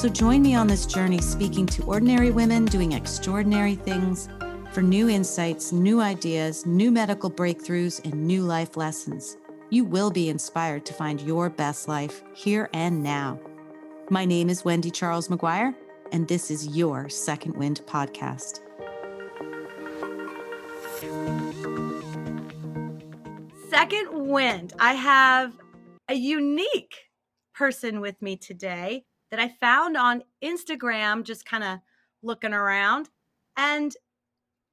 So join me on this journey speaking to ordinary women doing extraordinary things, for new insights, new ideas, new medical breakthroughs, and new life lessons. You will be inspired to find your best life here and now. My name is Wendy Charles McGuire, and this is your Second Wind podcast. Second Wind. I have a unique person with me today that I found on Instagram, just kind of looking around, and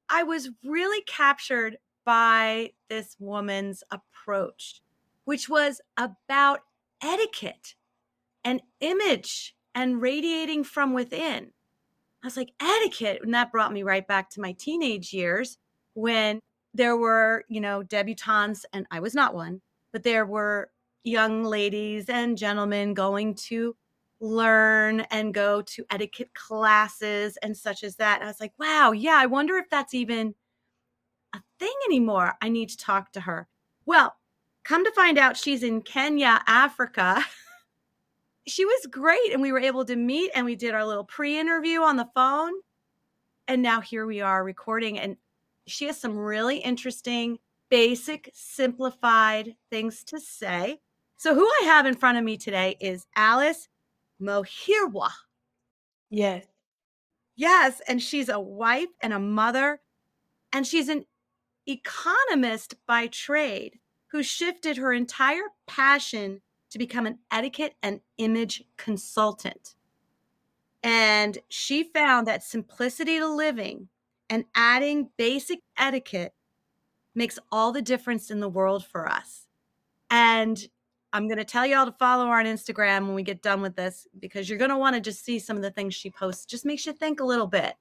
I was really captured by this woman's approach, which was about etiquette and image and radiating from within. I was like, etiquette. And that brought me right back to my teenage years when there were, debutantes, and I was not one, but there were young ladies and gentlemen going to learn and go to etiquette classes and such as that. And I was like, wow, yeah, I wonder if that's even a thing anymore. I need to talk to her. Well, come to find out, she's in Kenya, Africa. She was great, and we were able to meet, and we did our little pre-interview on the phone. And now here we are recording, and she has some really interesting, basic, simplified things to say. So who I have in front of me today is Alice Mohirwa. Yes. Yes. And she's a wife and a mother, and she's an economist by trade who shifted her entire passion to become an etiquette and image consultant. And she found that simplicity to living and adding basic etiquette makes all the difference in the world for us. And I'm going to tell y'all to follow her on Instagram when we get done with this, because you're going to want to just see some of the things she posts. Just makes you think a little bit.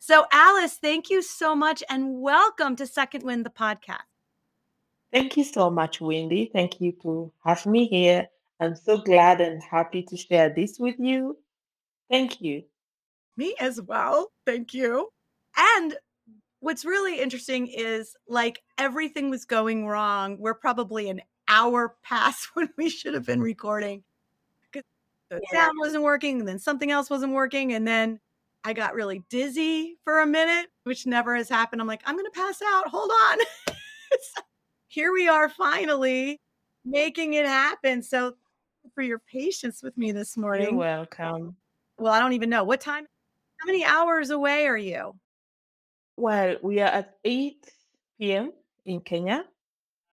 So Alice, thank you so much, and welcome to Second Wind, the podcast. Thank you so much, Wendy. Thank you for having me here. I'm so glad and happy to share this with you. Thank you. Me as well. Thank you. And what's really interesting is, like, everything was going wrong. We're probably an hour past when we should have been recording, because the sound wasn't working, and then something else wasn't working, and then I got really dizzy for a minute, which never has happened. I'm like, I'm gonna pass out, hold on. So here we are, finally making it happen. So for your patience with me this morning. You're welcome. Well, I don't even know what time, how many hours away are you? Well, we are at 8 p.m. in Kenya.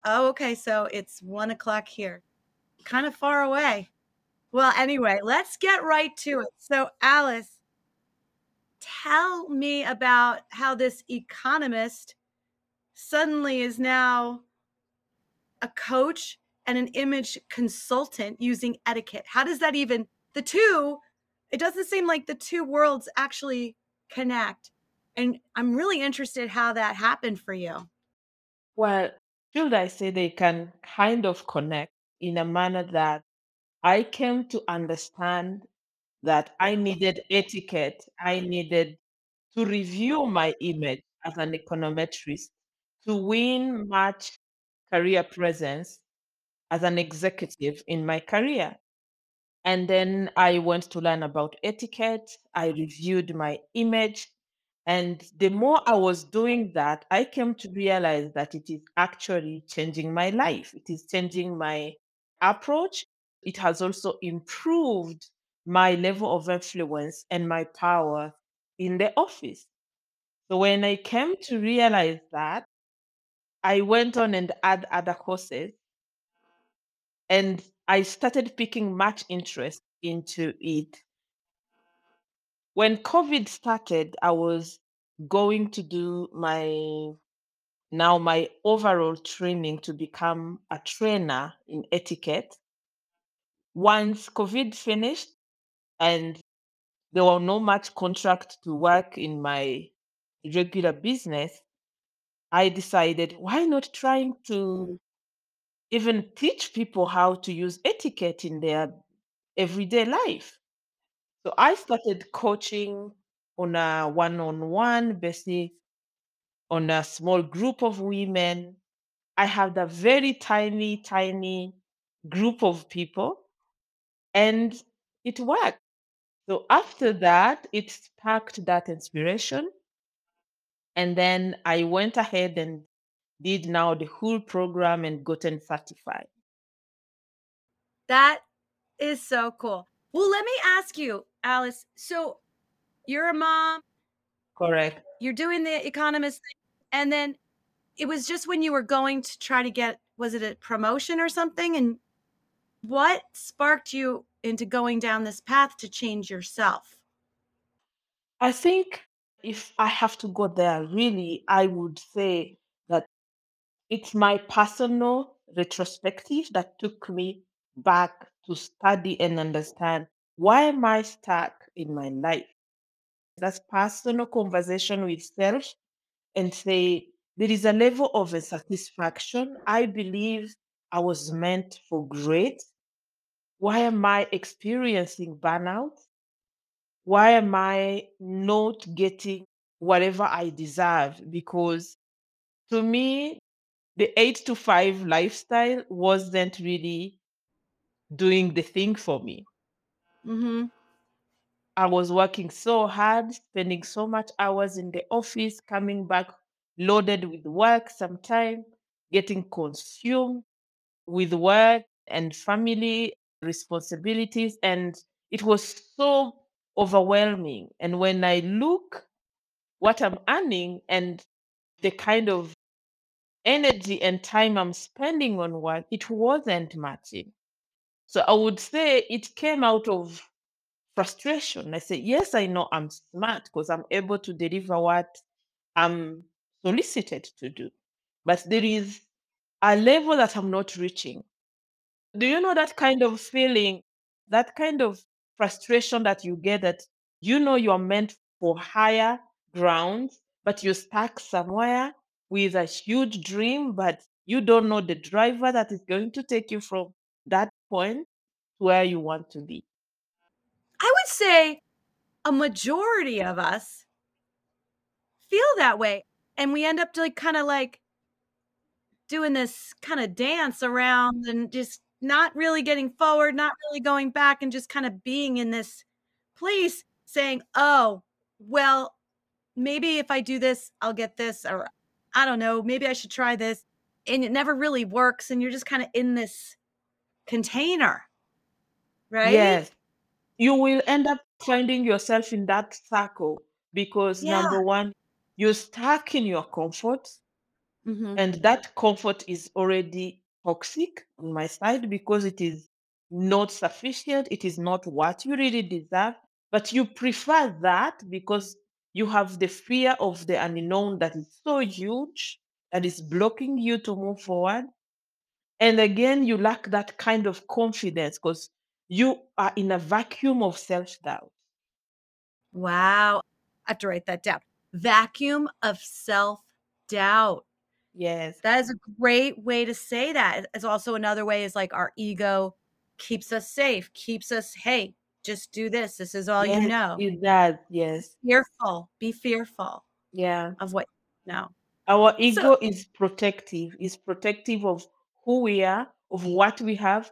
Oh, okay. So it's 1 o'clock here. Kind of far away. Well, anyway, let's get right to it. So Alice, tell me about how this economist suddenly is now a coach and an image consultant using etiquette. How does that even, the two, it doesn't seem like the two worlds actually connect. And I'm really interested how that happened for you. Well, should I say they can kind of connect in a manner that I came to understand that I needed etiquette. I needed to review my image as an econometrist to win much career presence as an executive in my career. And then I went to learn about etiquette. I reviewed my image. And the more I was doing that, I came to realize that it is actually changing my life. It is changing my approach. It has also improved my level of influence and my power in the office. So when I came to realize that, I went on and add other courses. And I started picking much interest into it. When COVID started, I was going to do my overall training to become a trainer in etiquette. Once COVID finished and there were no much contract to work in my regular business, I decided, why not trying to even teach people how to use etiquette in their everyday life? So I started coaching on a one-on-one basis, on a small group of women. I have a very tiny, tiny group of people, and it worked. So after that, it sparked that inspiration. And then I went ahead and did now the whole program and gotten certified. That is so cool. Well, let me ask you, Alice. So you're a mom. Correct. You're doing the economist thing. And then it was just when you were going to try to get, was it a promotion or something? And what sparked you into going down this path to change yourself? I think if I have to go there, really, I would say that it's my personal retrospective that took me back to study and understand why am I stuck in my life. That's personal conversation with self and say, there is a level of insatisfaction. I believe I was meant for great. Why am I experiencing burnout? Why am I not getting whatever I deserve? Because to me, the 8-to-5 lifestyle wasn't really doing the thing for me. Mm-hmm. I was working so hard, spending so much hours in the office, coming back loaded with work sometimes, getting consumed with work and family responsibilities. And it was so overwhelming. And when I look what I'm earning and the kind of energy and time I'm spending on work, it wasn't matching. So I would say it came out of frustration. I said, yes, I know I'm smart because I'm able to deliver what I'm solicited to do. But there is a level that I'm not reaching. Do you know that kind of feeling, that kind of frustration that you get that you know you're meant for higher ground, but you're stuck somewhere with a huge dream, but you don't know the driver that is going to take you from that point to where you want to be? I would say a majority of us feel that way. And we end up like doing this kind of dance around and just not really getting forward, not really going back, and just kind of being in this place saying, oh, well, maybe if I do this, I'll get this, or I don't know, maybe I should try this. And it never really works. And you're just kind of in this container, right? Yes. You will end up finding yourself in that circle because number one, you're stuck in your comfort. Mm-hmm. And that comfort is already toxic on my side because it is not sufficient. It is not what you really deserve. But you prefer that because you have the fear of the unknown that is so huge that is blocking you to move forward. And again, you lack that kind of confidence because you are in a vacuum of self-doubt. Wow. I have to write that down. Vacuum of self-doubt. Yes. That is a great way to say that. It's also another way is like our ego keeps us safe, keeps us, hey, just do this. This is all you know. It does, yes. Fearful. Be fearful of what you know. Our ego is protective. It's protective of who we are, of what we have,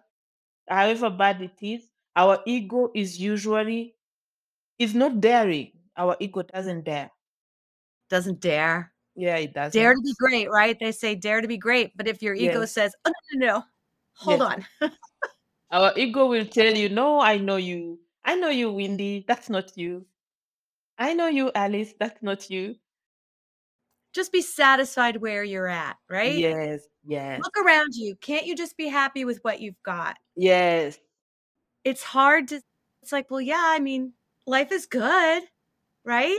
however bad it is. Our ego is usually, it's not daring. Our ego doesn't dare. Doesn't dare. Yeah, it does. Dare to be great, right? They say dare to be great. But if your ego says, oh, no, hold on. Our ego will tell you, no, I know you. I know you, Wendy. That's not you. I know you, Alice. That's not you. Just be satisfied where you're at, right? Yes, yes. Look around you. Can't you just be happy with what you've got? Yes. It's hard to, it's like, well, yeah, I mean, life is good, right?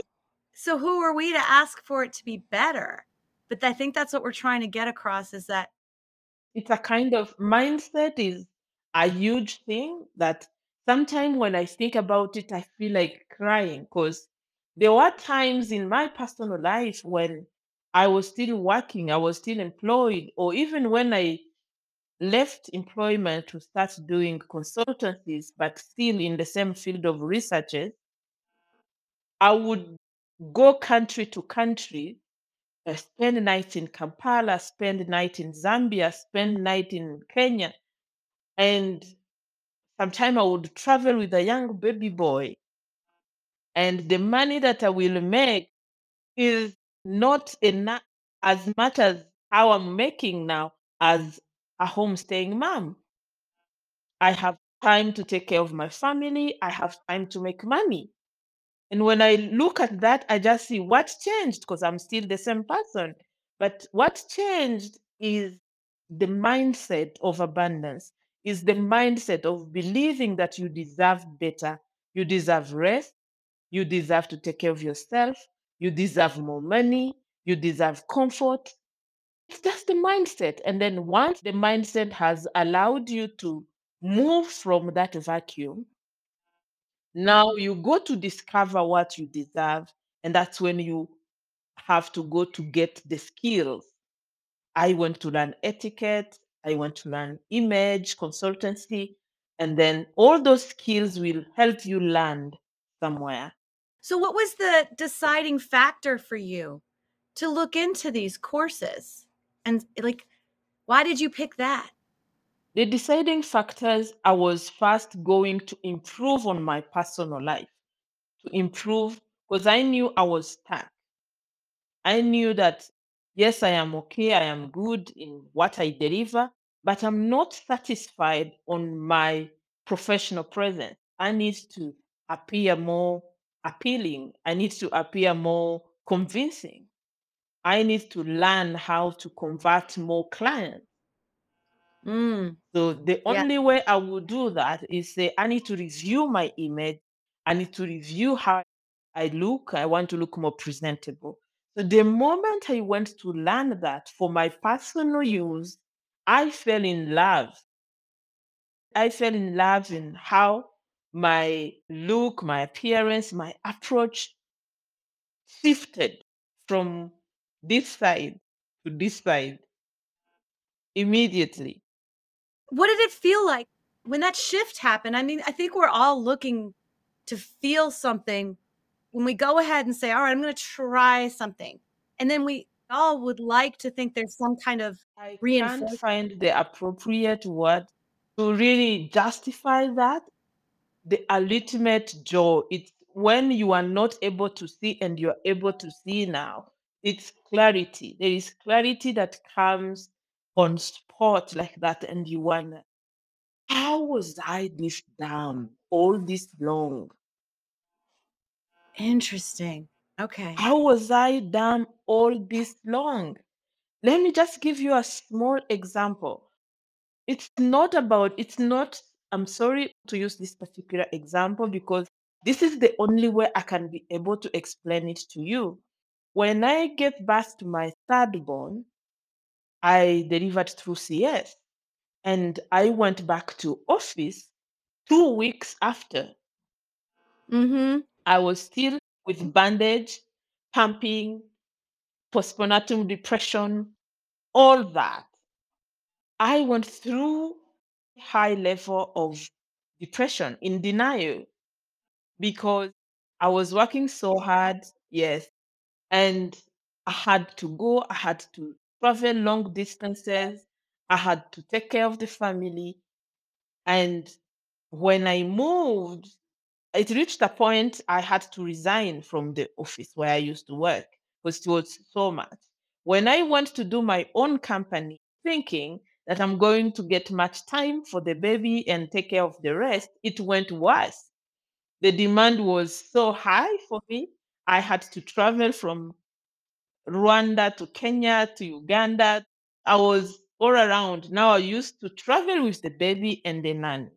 So who are we to ask for it to be better? But I think that's what we're trying to get across is that it's a kind of mindset is a huge thing that sometimes when I think about it, I feel like crying because There were times in my personal life when I was still working, I was still employed, or even when I left employment to start doing consultancies, but still in the same field of researches, I would go country to country, spend night in Kampala, spend night in Zambia, spend night in Kenya, and sometime I would travel with a young baby boy, and the money that I will make is not enough as much as how I'm making now as a homestaying mom. I have time to take care of my family. I have time to make money. And when I look at that, I just see what changed, because I'm still the same person. But what changed is the mindset of abundance, is the mindset of believing that you deserve better. You deserve rest. You deserve to take care of yourself. You deserve more money. You deserve comfort. It's just the mindset. And then once the mindset has allowed you to move from that vacuum, now you go to discover what you deserve. And that's when you have to go to get the skills. I want to learn etiquette. I want to learn image, consultancy. And then all those skills will help you land somewhere. So what was the deciding factor for you to look into these courses? And like, why did you pick that? The deciding factors, I was first going to improve on my personal life, to improve, because I knew I was stuck. I knew that, yes, I am okay, I am good in what I deliver, but I'm not satisfied on my professional presence. I need to appear more appealing. I need to appear more convincing. I need to learn how to convert more clients. So the only way I will do that is say, I need to review my image. I need to review how I look. I want to look more presentable. So the moment I went to learn that for my personal use, I fell in love. I fell in love in how my look, my appearance, my approach shifted from this side to this side immediately. What did it feel like when that shift happened? I mean, I think we're all looking to feel something when we go ahead and say, all right, I'm going to try something. And then we all would like to think there's some kind of reinforcement. I can't find the appropriate word to really justify that. The ultimate joy, it's when you are not able to see and you're able to see now. It's clarity. There is clarity that comes on spot like that, and you wonder, how was I this down all this long? Interesting. Okay. How was I down all this long? Let me just give you a small example. I'm sorry to use this particular example because this is the only way I can be able to explain it to you. When I gave birth to my third born, I delivered through CS, and I went back to office 2 weeks after. I was still with bandage, pumping, postpartum depression, all that. I went through high level of depression in denial because I was working so hard. Yes. And I had to go, I had to travel long distances, I had to take care of the family. And when I moved, it reached a point I had to resign from the office where I used to work because it was so much. When I went to do my own company, thinking that I'm going to get much time for the baby and take care of the rest, it went worse. The demand was so high for me. I had to travel from Rwanda to Kenya to Uganda. I was all around. Now I used to travel with the baby and the nanny.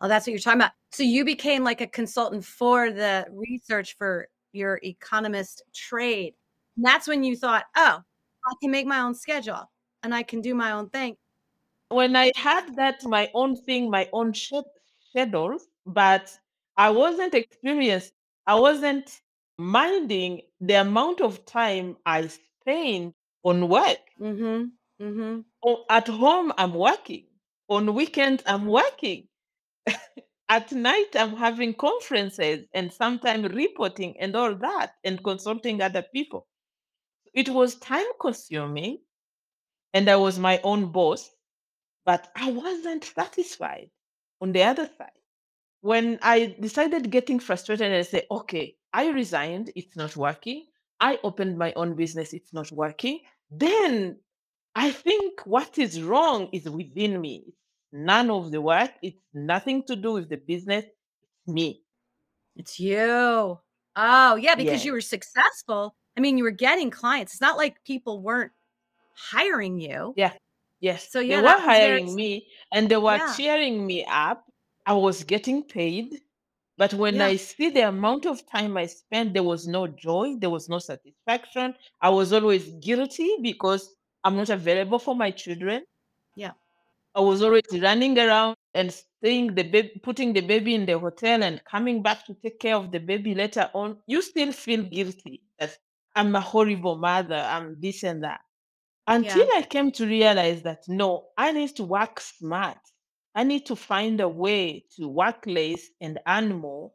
Oh, that's what you're talking about. So you became like a consultant for the research for your economist trade. And that's when you thought, oh, I can make my own schedule and I can do my own thing. When I had that, my own thing, my own schedules, but I wasn't experienced I wasn't minding the amount of time I spend on work. Mm-hmm. Mm-hmm. At home, I'm working. On weekends, I'm working. At night, I'm having conferences and sometimes reporting and all that and consulting other people. It was time-consuming, and I was my own boss, but I wasn't satisfied on the other side. When I decided getting frustrated and say, okay, I resigned, it's not working. I opened my own business, it's not working. Then I think what is wrong is within me. It's none of the work. It's nothing to do with the business. It's me. It's you. Oh, yeah, because you were successful. I mean, you were getting clients. It's not like people weren't hiring you. Yeah. Yes. So they were hiring me and they were cheering me up. I was getting paid, but when I see the amount of time I spent, there was no joy, there was no satisfaction. I was always guilty because I'm not available for my children. Yeah, I was always running around and staying the baby, putting the baby in the hotel and coming back to take care of the baby later on. You still feel guilty that I'm a horrible mother, I'm this and that. Until I came to realize that, no, I need to work smart. I need to find a way to work less and earn more,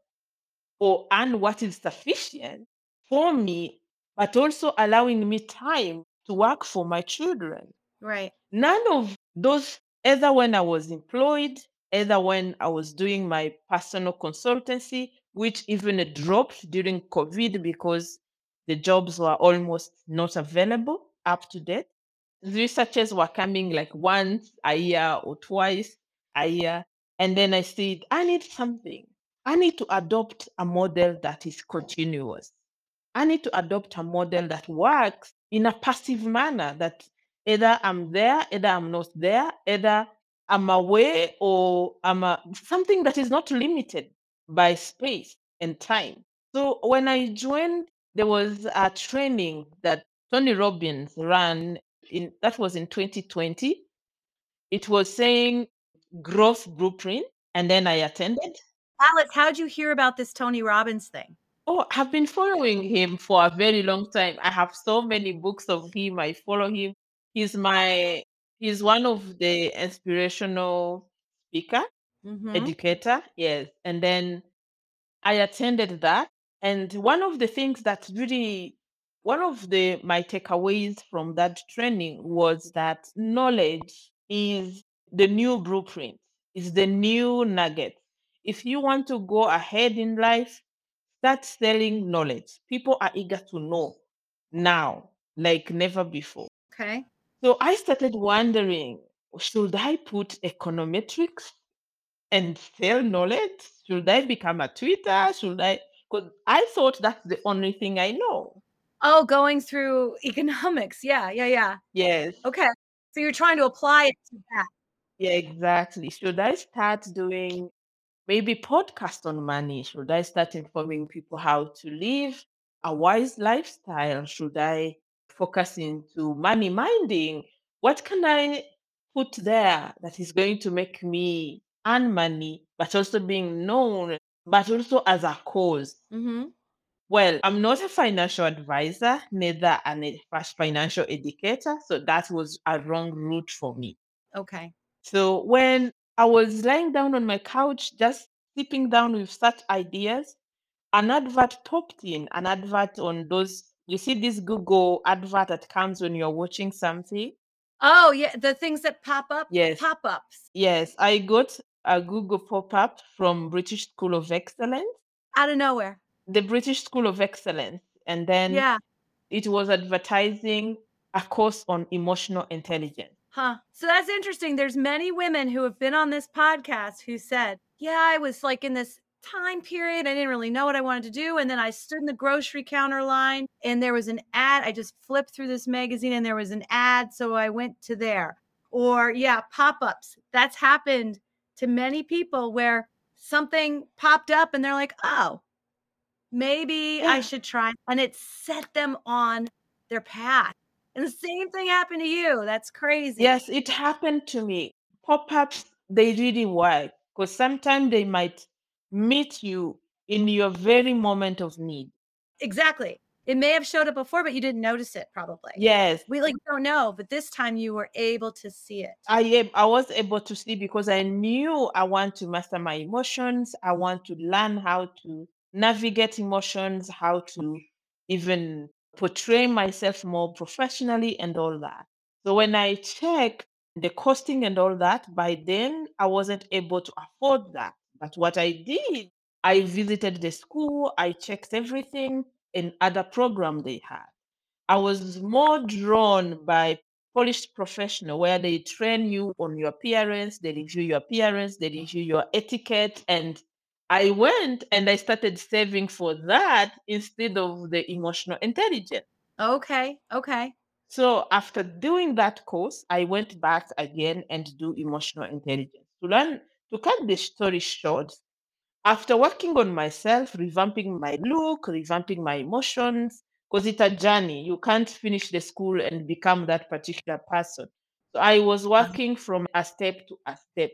or earn what is sufficient for me, but also allowing me time to work for my children. Right. None of those, either when I was employed, either when I was doing my personal consultancy, which even dropped during COVID because the jobs were almost not available up to date. Researchers were coming like once a year or twice a year. And then I said, I need something. I need to adopt a model that is continuous. I need to adopt a model that works in a passive manner, that either I'm there, either I'm not there, either I'm away or something that is not limited by space and time. So when I joined, there was a training that Tony Robbins ran in, that was in 2020. It was saying, growth blueprint, and then I attended. Alice, how'd you hear about this Tony Robbins thing? Oh, I've been following him for a very long time. I have so many books of him. I follow him. He's one of the inspirational speaker, educator. Yes. And then I attended that. And one of the things that really, my takeaways from that training was that knowledge is the new blueprint, is the new nugget. If you want to go ahead in life, start selling knowledge. People are eager to know now, like never before. Okay. So I started wondering, should I put econometrics and sell knowledge? Should I become a tutor? Should I? Because I thought that's the only thing I know. Oh, going through economics. Yeah. Yes. Okay. So you're trying to apply it to that. Yeah, exactly. Should I start doing maybe podcast on money? Should I start informing people how to live a wise lifestyle? Should I focus into money minding? What can I put there that is going to make me earn money, but also being known, but also as a cause? Mm-hmm. Well, I'm not a financial advisor, neither a financial educator. So that was a wrong route for me. Okay. So when I was lying down on my couch, just sitting down with such ideas, an advert popped in, an advert on those, you see this Google advert that comes when you're watching something? Oh, yeah, the things that pop up? Yes. Pop-ups. Yes, I got a Google pop-up from British School of Excellence. Out of nowhere. The British School of Excellence. And then it was advertising a course on emotional intelligence. Huh. So that's interesting. There's many women who have been on this podcast who said, I was like in this time period. I didn't really know what I wanted to do. And then I stood in the grocery counter line and there was an ad. I just flipped through this magazine and there was an ad. So I went to there. Or pop-ups. That's happened to many people where something popped up and they're like, oh, maybe I should try. And it set them on their path. And the same thing happened to you. That's crazy. Yes, it happened to me. Pop-ups, they really work because sometimes they might meet you in your very moment of need. Exactly. It may have showed up before, but you didn't notice it probably. Yes. We don't know, but this time you were able to see it. I was able to see because I knew I want to master my emotions. I want to learn how to navigate emotions, how to even portray myself more professionally and all that. So when I checked the costing and all that, by then I wasn't able to afford that. But what I did, I visited the school, I checked everything and other program they had. I was more drawn by Polish professional where they train you on your appearance, they review your appearance, they review your etiquette. And I went and I started saving for that instead of the emotional intelligence. Okay. So after doing that course, I went back again and do emotional intelligence to learn, to cut the story short. After working on myself, revamping my look, revamping my emotions, because it's a journey. You can't finish the school and become that particular person. So I was working from a step to a step.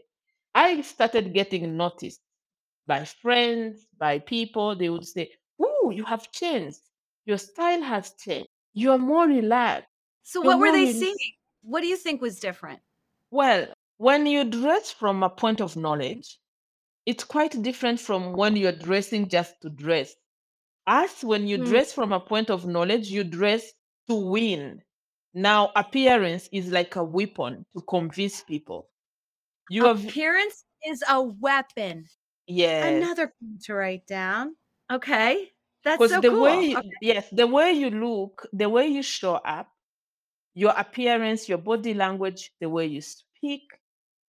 I started getting noticed by friends, by people. They would say, "Oh, you have changed. Your style has changed. You are more relaxed." So what were they seeing? What do you think was different? Well, when you dress from a point of knowledge, it's quite different from when you're dressing just to dress. As when you dress from a point of knowledge, you dress to win. Now, appearance is like a weapon to convince people. Appearance is a weapon. Yeah. Another thing to write down. Okay. That's so cool. The way you look, the way you show up, your appearance, your body language, the way you speak,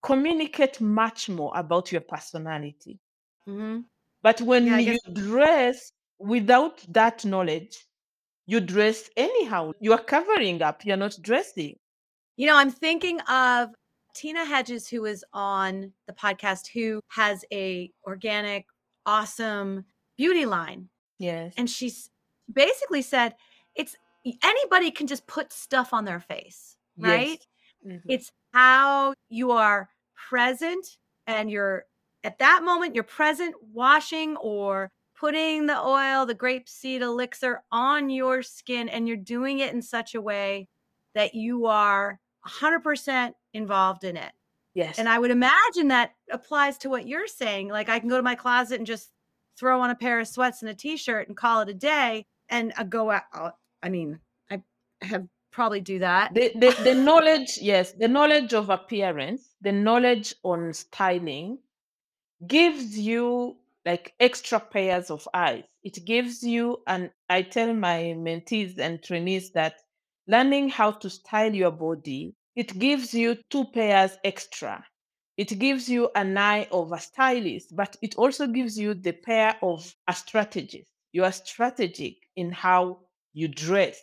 communicate much more about your personality. Mm-hmm. But when you dress without that knowledge, you dress anyhow. You are covering up. You're not dressing. You know, I'm thinking of Tina Hedges, who is on the podcast, who has a organic, awesome beauty line. Yes. And she basically said, it's anybody can just put stuff on their face, right? Yes. Mm-hmm. It's how you are present and you're at that moment, you're present washing or putting the oil, the grapeseed elixir on your skin. And you're doing it in such a way that you are 100% involved in it. Yes. And I would imagine that applies to what you're saying. Like I can go to my closet and just throw on a pair of sweats and a t-shirt and call it a day and I go out. I mean, I have probably do that. The knowledge, yes, the knowledge of appearance, the knowledge on styling gives you like extra pairs of eyes. It gives you, and I tell my mentees and trainees that learning how to style your body, it gives you 2 pairs extra. It gives you an eye of a stylist, but it also gives you the pair of a strategist. You are strategic in how you dress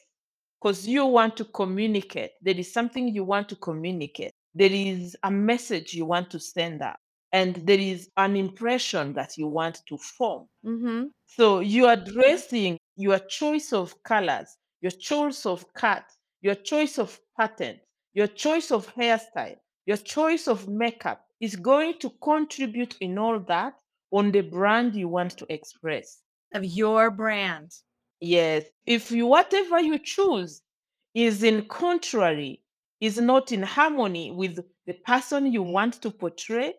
because you want to communicate. There is something you want to communicate. There is a message you want to send out, and there is an impression that you want to form. Mm-hmm. So you are dressing, your choice of colors, your choice of cut, your choice of pattern, your choice of hairstyle, your choice of makeup is going to contribute in all that on the brand you want to express. Of your brand. Yes. If whatever you choose is in contrary, is not in harmony with the person you want to portray,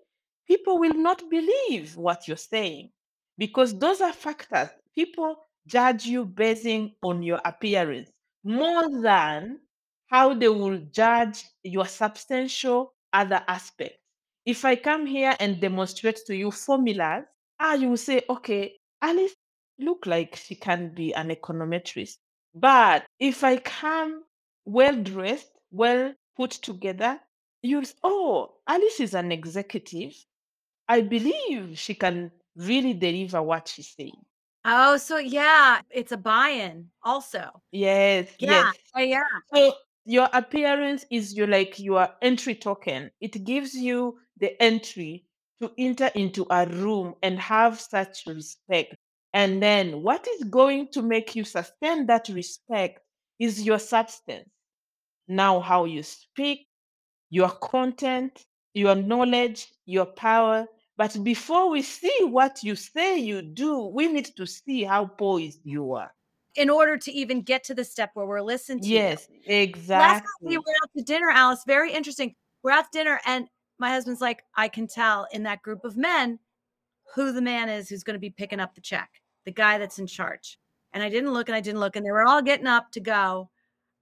people will not believe what you're saying because those are factors. People judge you basing on your appearance more than how they will judge your substantial other aspects. If I come here and demonstrate to you formulas, you will say, okay, Alice look like she can be an econometrist. But if I come well-dressed, well put together, you'll say, oh, Alice is an executive. I believe she can really deliver what she's saying. Oh, so yeah, it's a buy-in also. Yes. Yeah. Yes. Oh, yeah. So, your appearance is your entry token. It gives you the entry to enter into a room and have such respect. And then what is going to make you sustain that respect is your substance. Now, how you speak, your content, your knowledge, your power, But before we see what you say you do, we need to see how poised you are. In order to even get to the step where we're listened to. Yes, exactly. Last time we went out to dinner, Alice, very interesting. We're at dinner and my husband's like, I can tell in that group of men who the man is who's going to be picking up the check, the guy that's in charge. And I didn't look. And they were all getting up to go.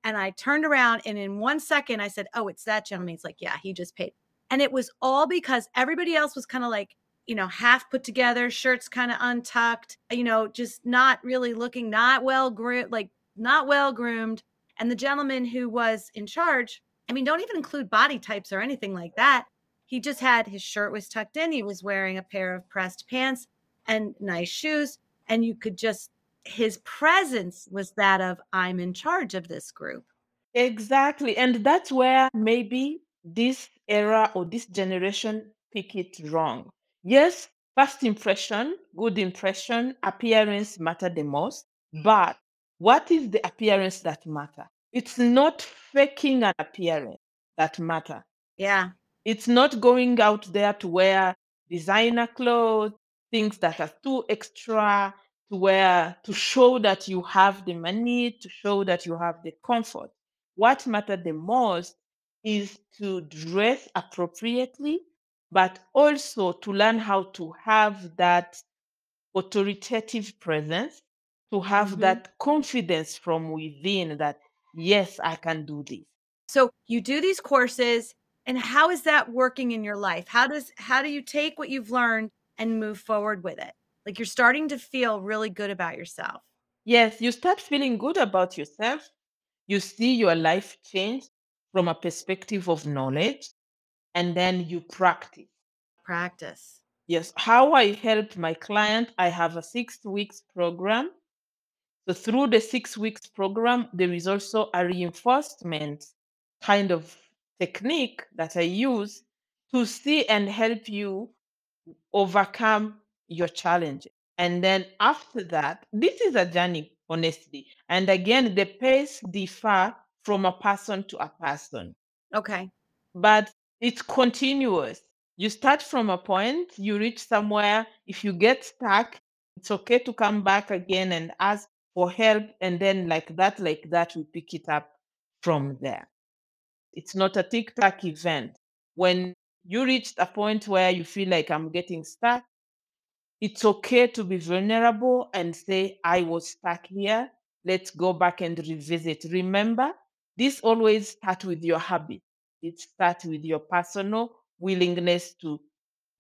And I turned around and in 1 second I said, oh, it's that gentleman. He's like, yeah, he just paid. And it was all because everybody else was kind of like, you know, half put together, shirts kind of untucked, you know, just not really looking, not well groomed. And the gentleman who was in charge, I mean, don't even include body types or anything like that. He just had his shirt was tucked in. He was wearing a pair of pressed pants and nice shoes. And you could just, his presence was that of, I'm in charge of this group. Exactly. And that's where maybe this era or this generation pick it wrong. Yes, first impression, good impression, appearance matter the most, but what is the appearance that matter? It's not faking an appearance that matter. Yeah. It's not going out there to wear designer clothes, things that are too extra, to show that you have the money, to show that you have the comfort. What matter the most is to dress appropriately, but also to learn how to have that authoritative presence, to have that confidence from within that, yes, I can do this. So you do these courses, and how is that working in your life? How do you take what you've learned and move forward with it? Like you're starting to feel really good about yourself. Yes, you start feeling good about yourself. You see your life change from a perspective of knowledge. And then you practice. Practice. Yes. How I help my client, I have a 6 weeks program. So through the 6 weeks program, there is also a reinforcement kind of technique that I use to see and help you overcome your challenges. And then after that, this is a journey, honestly. And again, the pace differs from a person to a person. Okay. But it's continuous. You start from a point, you reach somewhere. If you get stuck, it's okay to come back again and ask for help. And then like that, we pick it up from there. It's not a tic-tac event. When you reach a point where you feel like I'm getting stuck, it's okay to be vulnerable and say, I was stuck here. Let's go back and revisit. Remember, this always starts with your habit. It starts with your personal willingness to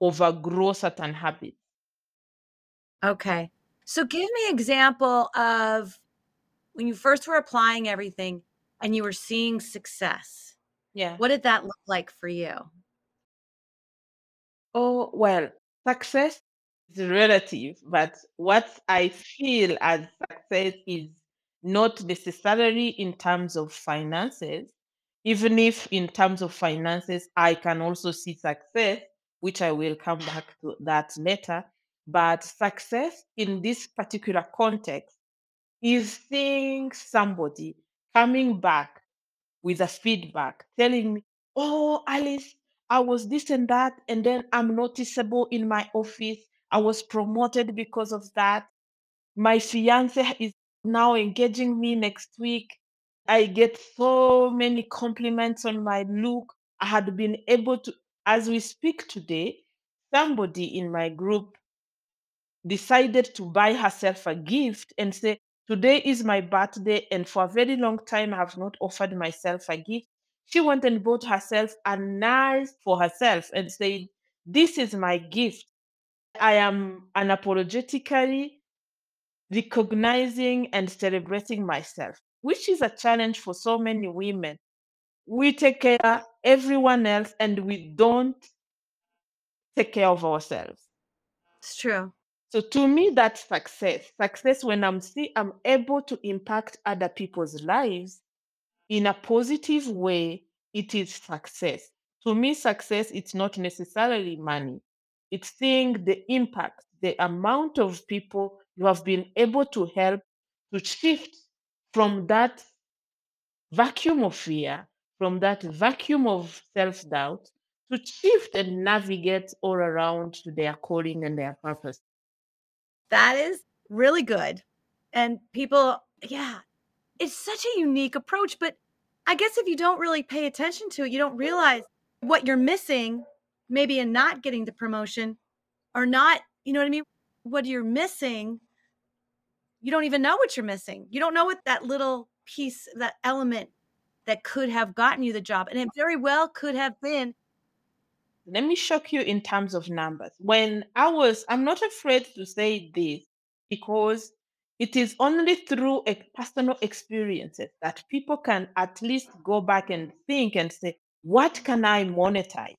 overgrow certain habits. Okay. So give me an example of when you first were applying everything and you were seeing success. Yeah. What did that look like for you? Oh, well, success is relative, but what I feel as success is not necessarily in terms of finances. Even if in terms of finances, I can also see success, which I will come back to that later. But success in this particular context is seeing somebody coming back with a feedback, telling me, oh, Alice, I was this and that, and then I'm noticeable in my office. I was promoted because of that. My fiancé is now engaging me next week. I get so many compliments on my look. I had been able to, as we speak today, somebody in my group decided to buy herself a gift and say, today is my birthday and for a very long time I have not offered myself a gift. She went and bought herself a nice for herself and said, this is my gift. I am unapologetically recognizing and celebrating myself, which is a challenge for so many women. We take care of everyone else and we don't take care of ourselves. It's true. So to me, that's success. Success when I'm able to impact other people's lives in a positive way, it is success. To me, success, it's not necessarily money. It's seeing the impact, the amount of people you have been able to help to shift from that vacuum of fear, from that vacuum of self-doubt, to shift and navigate all around to their calling and their purpose. That is really good. And people, yeah, it's such a unique approach. But I guess if you don't really pay attention to it, you don't realize what you're missing, maybe in not getting the promotion or not, you know what I mean? What you're missing, you don't even know what you're missing. You don't know what that little piece, that element that could have gotten you the job. And it very well could have been. Let me shock you in terms of numbers. I'm not afraid to say this because it is only through personal experiences that people can at least go back and think and say, what can I monetize?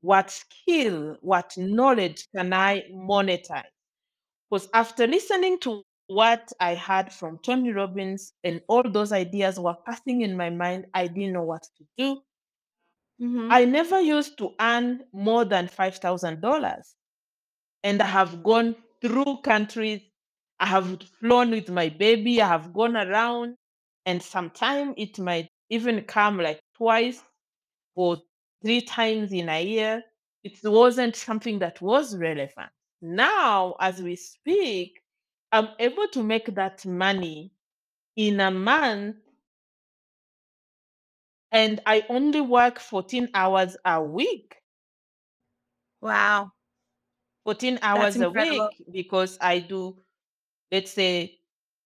What skill, what knowledge can I monetize? Because after listening to what I heard from Tony Robbins and all those ideas were passing in my mind, I didn't know what to do. Mm-hmm. I never used to earn more than $5,000. And I have gone through countries. I have flown with my baby. I have gone around. And sometimes it might even come like twice or three times in a year. It wasn't something that was relevant. Now, as we speak, I'm able to make that money in a month. And I only work 14 hours a week. Wow. 14 hours a week, because I do, let's say,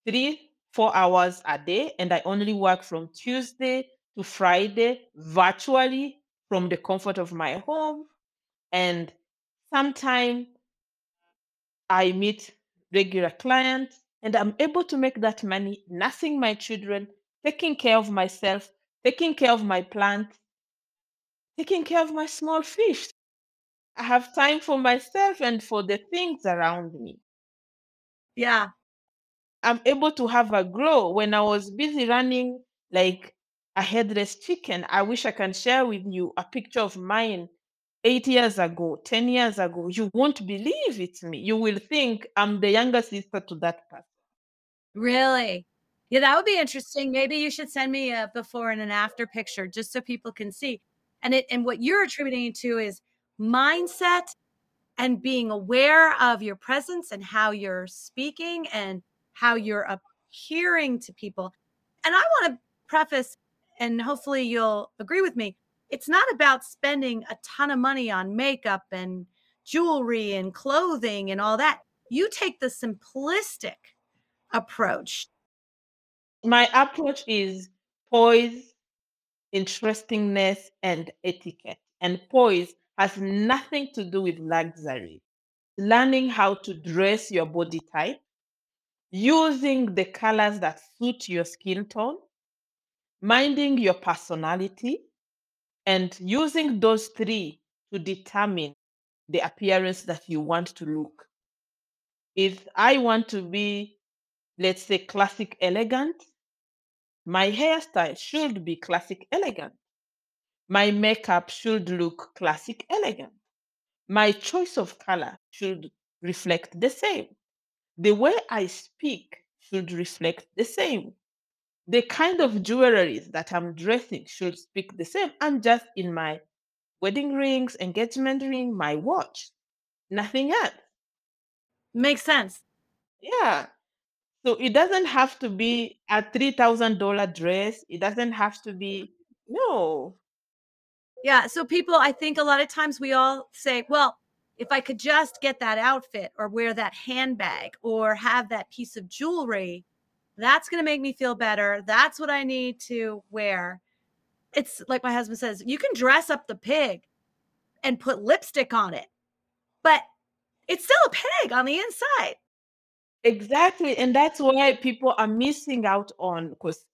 3-4 hours a day. And I only work from Tuesday to Friday, virtually from the comfort of my home. And sometimes I meet regular clients and I'm able to make that money, nursing my children, taking care of myself, taking care of my plant, taking care of my small fish. I have time for myself and for the things around me. Yeah. I'm able to have a glow. When I was busy running like a headless chicken, I wish I can share with you a picture of mine 8 years ago, 10 years ago. You won't believe it's me. You will think I'm the younger sister to that person. Really? Yeah, that would be interesting. Maybe you should send me a before and an after picture just so people can see. And what you're attributing to is mindset and being aware of your presence and how you're speaking and how you're appearing to people. And I want to preface, and hopefully you'll agree with me, it's not about spending a ton of money on makeup and jewelry and clothing and all that. You take the simplistic approach. My approach is poise, interestingness, and etiquette. And poise has nothing to do with luxury. Learning how to dress your body type, using the colors that suit your skin tone, minding your personality, and using those three to determine the appearance that you want to look. If I want to be, let's say, classic elegant, my hairstyle should be classic elegant. My makeup should look classic elegant. My choice of color should reflect the same. The way I speak should reflect the same. The kind of jewelry that I'm dressing should speak the same. I'm just in my wedding rings, engagement ring, my watch, nothing else. Makes sense. Yeah. So it doesn't have to be a $3,000 dress. It doesn't have to be, no. Yeah. So people, I think a lot of times we all say, well, if I could just get that outfit or wear that handbag or have that piece of jewelry, that's going to make me feel better. That's what I need to wear. It's like my husband says, you can dress up the pig and put lipstick on it, but it's still a pig on the inside. Exactly. And that's why people are missing out on, because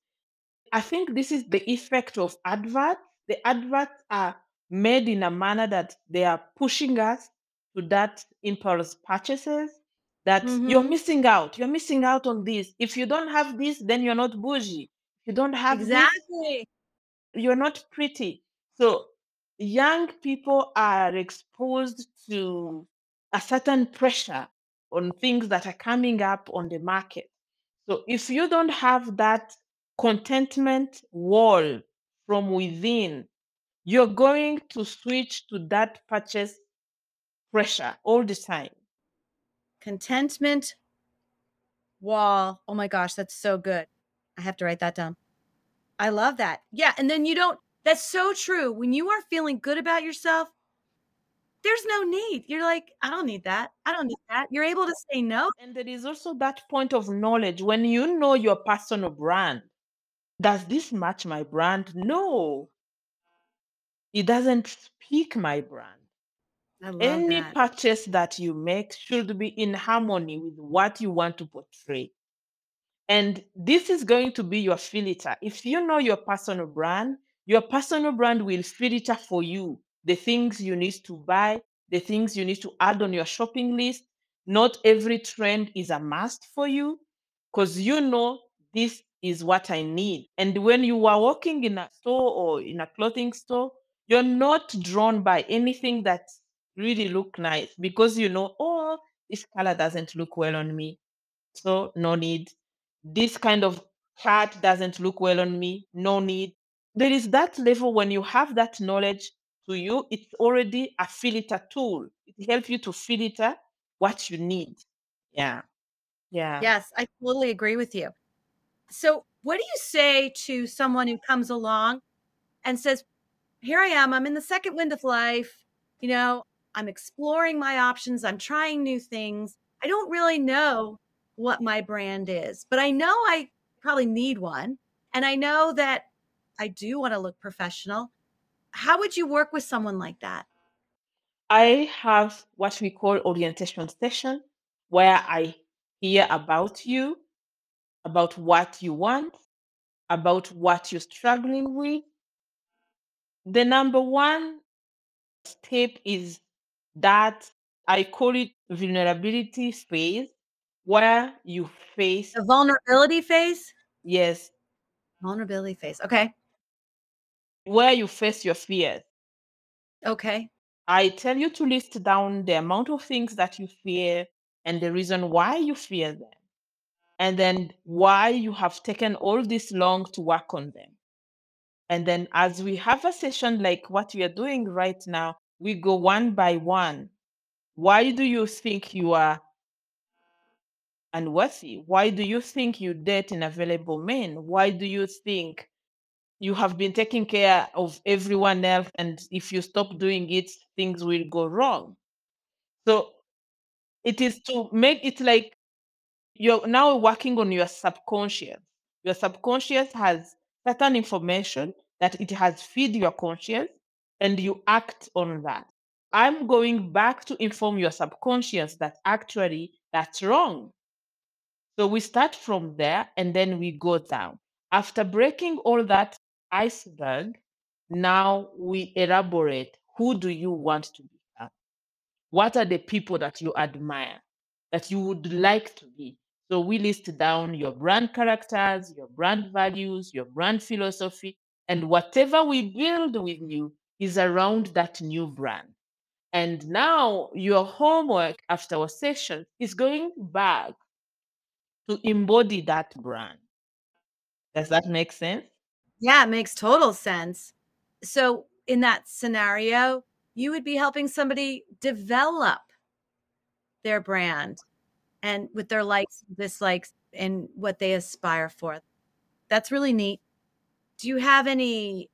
I think this is the effect of adverts. The adverts are made in a manner that they are pushing us to that impulse purchases that you're missing out. You're missing out on this. If you don't have this, then you're not bougie. If you don't have this, you're not pretty. So young people are exposed to a certain pressure on things that are coming up on the market. So if you don't have that contentment wall from within, you're going to switch to that purchase pressure all the time. Contentment wall. Oh my gosh, that's so good. I have to write that down. I love that. Yeah. And then that's so true. When you are feeling good about yourself, there's no need. You're like, I don't need that. I don't need that. You're able to say no. And there is also that point of knowledge when you know your personal brand. Does this match my brand? No. It doesn't speak my brand. Any purchase that you make should be in harmony with what you want to portray. And this is going to be your filter. If you know your personal brand will filter for you the things you need to buy, the things you need to add on your shopping list. Not every trend is a must for you because you know this is what I need. And when you are walking in a store or in a clothing store, you're not drawn by anything that really look nice because you know, oh, this color doesn't look well on me, so no need. This kind of hat doesn't look well on me, no need. There is that level when you have that knowledge to you, it's already a filter tool. It helps you to filter what you need. Yeah. Yeah. Yes, I totally agree with you. So what do you say to someone who comes along and says, here I am, I'm in the second wind of life. You know, I'm exploring my options. I'm trying new things. I don't really know what my brand is, but I know I probably need one. And I know that I do want to look professional. How would you work with someone like that? I have what we call orientation session, where I hear about you, about what you want, about what you're struggling with. The number one step is that I call it vulnerability phase, where you face the vulnerability phase. Yes. Vulnerability phase. Okay. Where you face your fears. Okay. I tell you to list down the amount of things that you fear and the reason why you fear them. And then why you have taken all this long to work on them. And then as we have a session like what we are doing right now, we go one by one. Why do you think you are unworthy? Why do you think you date unavailable men? Why do you think you have been taking care of everyone else? And if you stop doing it, things will go wrong. So it is to make it like you're now working on your subconscious. Your subconscious has certain information that it has fed your conscious and you act on that. I'm going back to inform your subconscious that actually that's wrong. So we start from there and then we go down. After breaking all that iceberg, now we elaborate. Who do you want to become? What are the people that you admire, that you would like to be? So we list down your brand characters, your brand values, your brand philosophy, and whatever we build with you is around that new brand. And now your homework after our session is going back to embody that brand. Does that make sense? Yeah, it makes total sense. So in that scenario, you would be helping somebody develop their brand. And with their likes, dislikes, and what they aspire for. That's really neat. Do you have any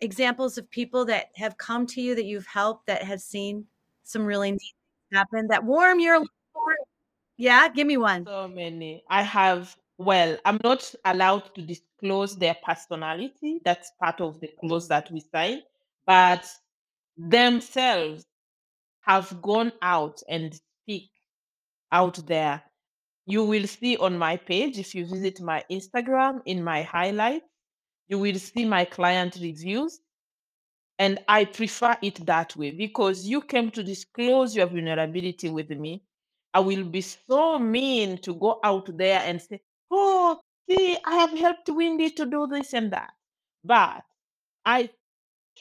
examples of people that have come to you that you've helped that have seen some really neat things happen that warm your heart? Yeah, give me one. So many. I have, I'm not allowed to disclose their personality. That's part of the clause that we sign. But themselves have gone out and speak out there. You will see on my page, if you visit my Instagram, in my highlights, you will see my client reviews. And I prefer it that way because you came to disclose your vulnerability with me. I will be so mean to go out there and say, oh, see, I have helped Wendy to do this and that. But I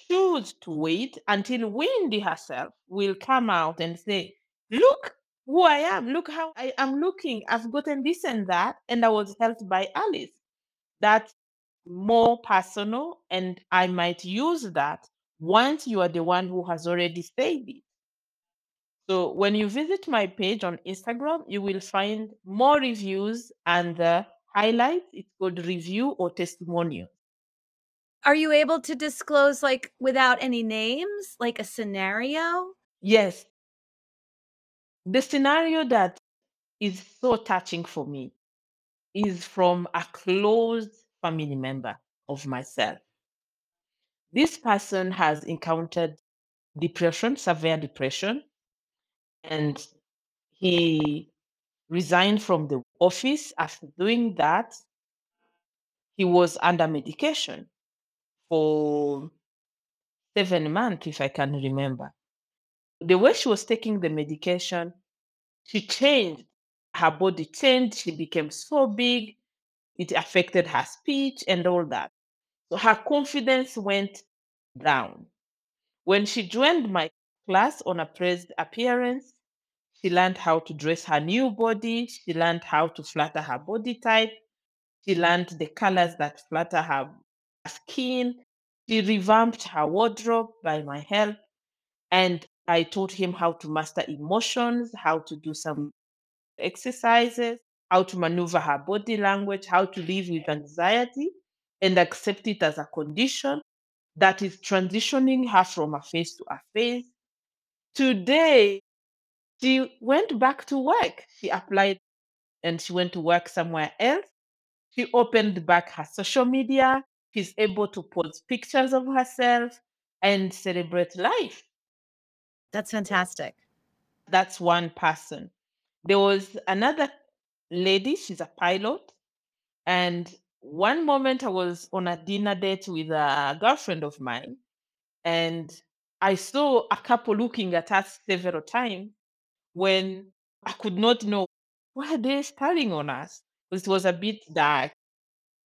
choose to wait until Wendy herself will come out and say, look, who I am, look how I am looking, I've gotten this and that, and I was helped by Alice. That's more personal, and I might use that once you are the one who has already saved it. So when you visit my page on Instagram, you will find more reviews and the highlights. It's called review or testimonial. Are you able to disclose, like, without any names, like a scenario? Yes. The scenario that is so touching for me is from a close family member of myself. This person has encountered depression, severe depression, and he resigned from the office. After doing that, he was under medication for 7 months, if I can remember. The way she was taking the medication, she changed. Her body changed. She became so big. It affected her speech and all that. So her confidence went down. When she joined my class on a praised appearance, she learned how to dress her new body. She learned how to flatter her body type. She learned the colors that flatter her skin. She revamped her wardrobe by my help. And I taught him how to master emotions, how to do some exercises, how to maneuver her body language, how to live with anxiety and accept it as a condition that is transitioning her from a phase to a phase. Today, she went back to work. She applied and she went to work somewhere else. She opened back her social media. She's able to post pictures of herself and celebrate life. That's fantastic. That's one person. There was another lady, she's a pilot. And one moment I was on a dinner date with a girlfriend of mine, and I saw a couple looking at us several times when I could not know why they're staring on us. It was a bit dark.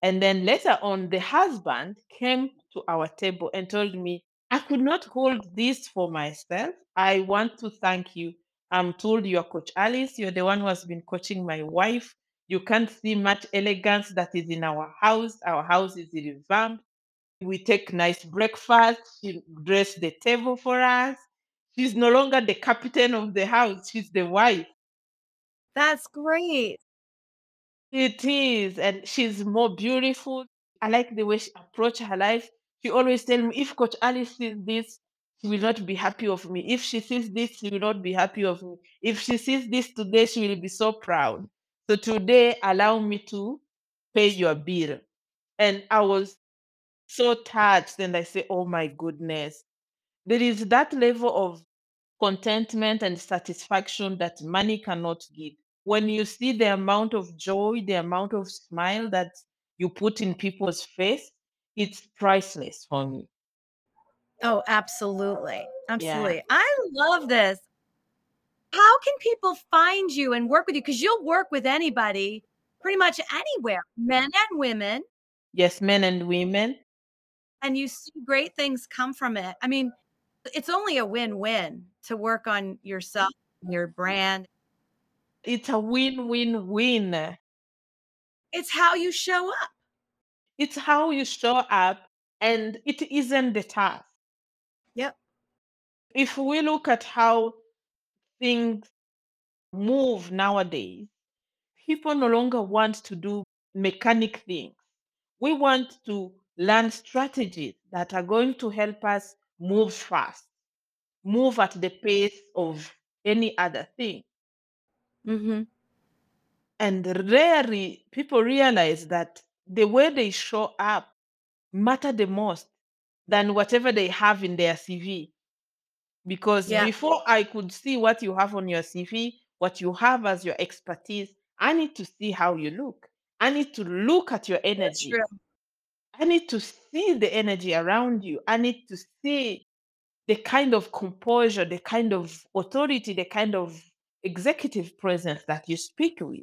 And then later on, the husband came to our table and told me, I could not hold this for myself. I want to thank you. I'm told you are Coach Alice. You're the one who has been coaching my wife. You can't see much elegance that is in our house. Our house is revamped. We take nice breakfast. She dressed the table for us. She's no longer the captain of the house. She's the wife. That's great. It is. And she's more beautiful. I like the way she approaches her life. She always tells me, if Coach Alice sees this, she will not be happy of me. If she sees this, she will not be happy of me. If she sees this today, she will be so proud. So today, allow me to pay your bill. And I was so touched. And I say, oh my goodness. There is that level of contentment and satisfaction that money cannot give. When you see the amount of joy, the amount of smile that you put in people's face, it's priceless for me. Oh, absolutely. Absolutely. Yeah. I love this. How can people find you and work with you? Because you'll work with anybody pretty much anywhere, men and women. Yes, men and women. And you see great things come from it. I mean, it's only a win-win to work on yourself, your brand. It's a win-win-win. It's how you show up. It's how you show up. And it isn't the task. Yep. If we look at how things move nowadays, people no longer want to do mechanic things. We want to learn strategies that are going to help us move fast, move at the pace of any other thing. Mm-hmm. And rarely people realize that the way they show up matter the most than whatever they have in their CV. Because before I could see what you have on your CV, what you have as your expertise, I need to see how you look. I need to look at your energy. I need to see the energy around you. I need to see the kind of composure, the kind of authority, the kind of executive presence that you speak with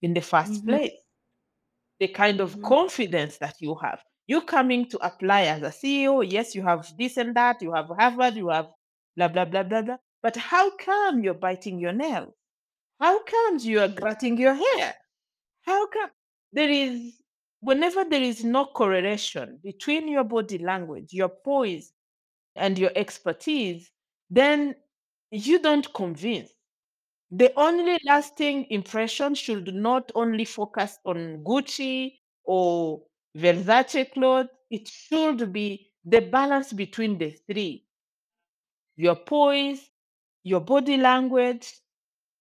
in the first place, the kind of confidence that you have. You're coming to apply as a CEO. Yes, you have this and that. You have Harvard. You have blah, blah, blah, blah, blah. But how come you're biting your nails? How come you are grinding your hair? How come whenever there is no correlation between your body language, your poise, and your expertise, then you don't convince. The only lasting impression should not only focus on Gucci or Versace clothes. It should be the balance between the three: your poise, your body language,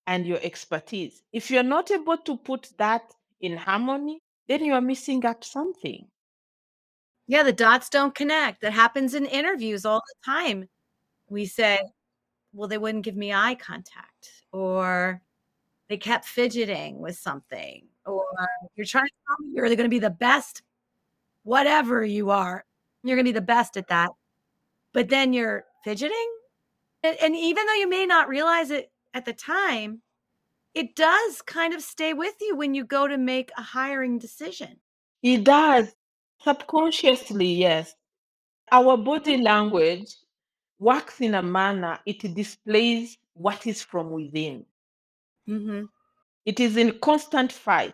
and your expertise. If you're not able to put that in harmony, then you are missing out something. Yeah, the dots don't connect. That happens in interviews all the time. We say, well, they wouldn't give me eye contact, or they kept fidgeting with something, or you're trying to tell me you're going to be the best, whatever you are, you're going to be the best at that. But then you're fidgeting. And even though you may not realize it at the time, it does kind of stay with you when you go to make a hiring decision. It does. Subconsciously, yes. Our body language works in a manner it displays what is from within. Mm-hmm. It is in constant fight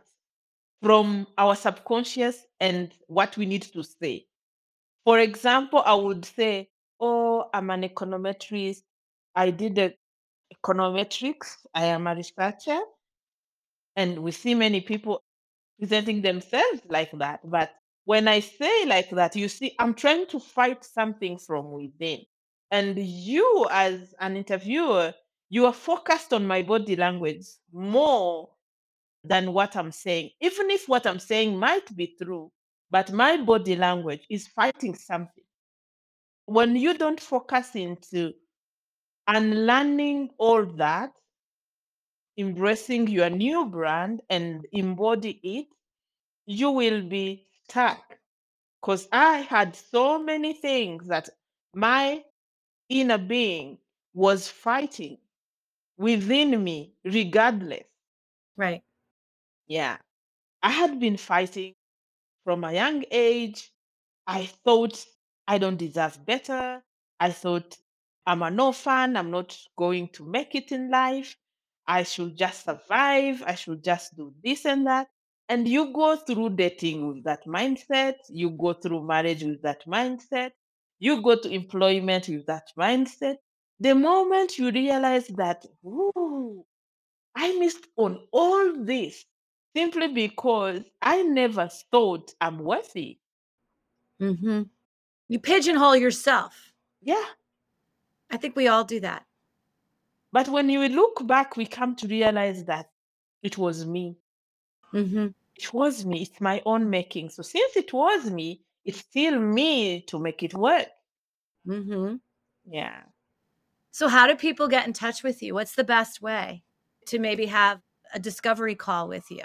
from our subconscious and what we need to say. For example, I would say, oh, I'm an econometrist. I did econometrics. I am a researcher. And we see many people presenting themselves like that. But when I say like that, you see, I'm trying to fight something from within. And you, as an interviewer, you are focused on my body language more than what I'm saying. Even if what I'm saying might be true, but my body language is fighting something. When you don't focus into unlearning all that, embracing your new brand and embody it, you will be stuck. Because I had so many things that my inner being was fighting within me regardless. Right. Yeah. I had been fighting from a young age. I thought I don't deserve better. I thought I'm an orphan. I'm not going to make it in life. I should just survive. I should just do this and that. And you go through dating with that mindset. You go through marriage with that mindset. You go to employment with that mindset. The moment you realize that, ooh, I missed on all this simply because I never thought I'm worthy. Mm-hmm. You pigeonhole yourself. Yeah. I think we all do that. But when you look back, we come to realize that it was me. Mm-hmm. It was me. It's my own making. So since it was me, it's still me to make it work. Mm-hmm. Yeah. So how do people get in touch with you? What's the best way to maybe have a discovery call with you?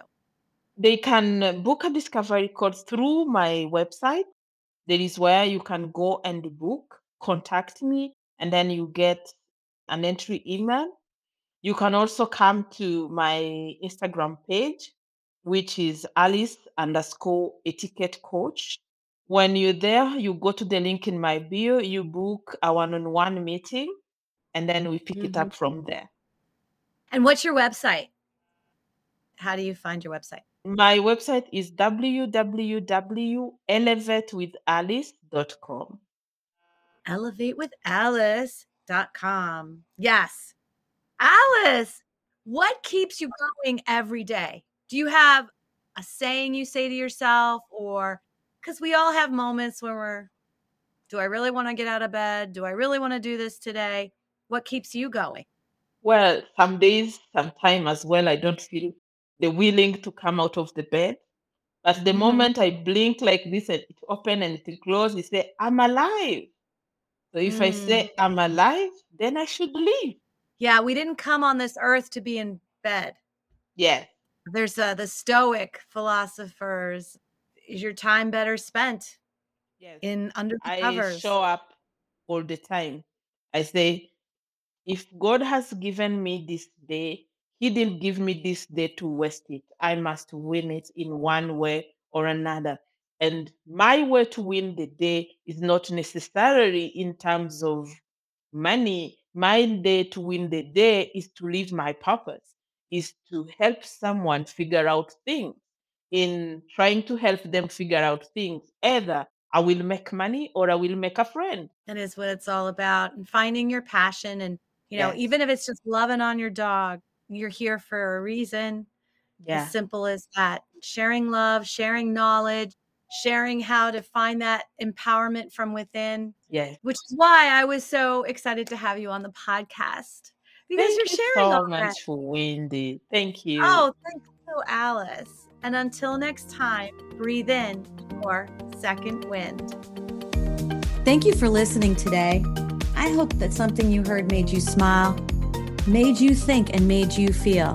They can book a discovery call through my website. That is where you can go and book, contact me, and then you get an entry email. You can also come to my Instagram page, which is Alice_etiquette coach. When you're there, you go to the link in my bio, you book a one-on-one meeting, and then we pick it up from there. And what's your website? How do you find your website? My website is www.elevatewithalice.com. Elevatewithalice.com. Yes. Alice, what keeps you going every day? Do you have a saying you say to yourself, or because we all have moments where we're, do I really want to get out of bed? Do I really want to do this today? What keeps you going? Well, some days, sometime as well, I don't feel the willing to come out of the bed. But the moment I blink like this and it opens and it closes, you say, I'm alive. So if I say I'm alive, then I should leave. Yeah, we didn't come on this earth to be in bed. Yeah. There's the Stoic philosophers. Is your time better spent in under the covers? I show up all the time. I say, if God has given me this day, He didn't give me this day to waste it. I must win it in one way or another. And my way to win the day is not necessarily in terms of money. My day to win the day is to live my purpose, is to help someone figure out things. In trying to help them figure out things, either I will make money or I will make a friend. That is what it's all about. And finding your passion. And, you know, even if it's just loving on your dog, you're here for a reason. Yeah. As simple as that. Sharing love, sharing knowledge, sharing how to find that empowerment from within. Yeah. Which is why I was so excited to have you on the podcast. Because Thank you so much, Wendy. Thank you. Oh, thank you, Alice. And until next time, breathe in your second wind. Thank you for listening today. I hope that something you heard made you smile, made you think, and made you feel.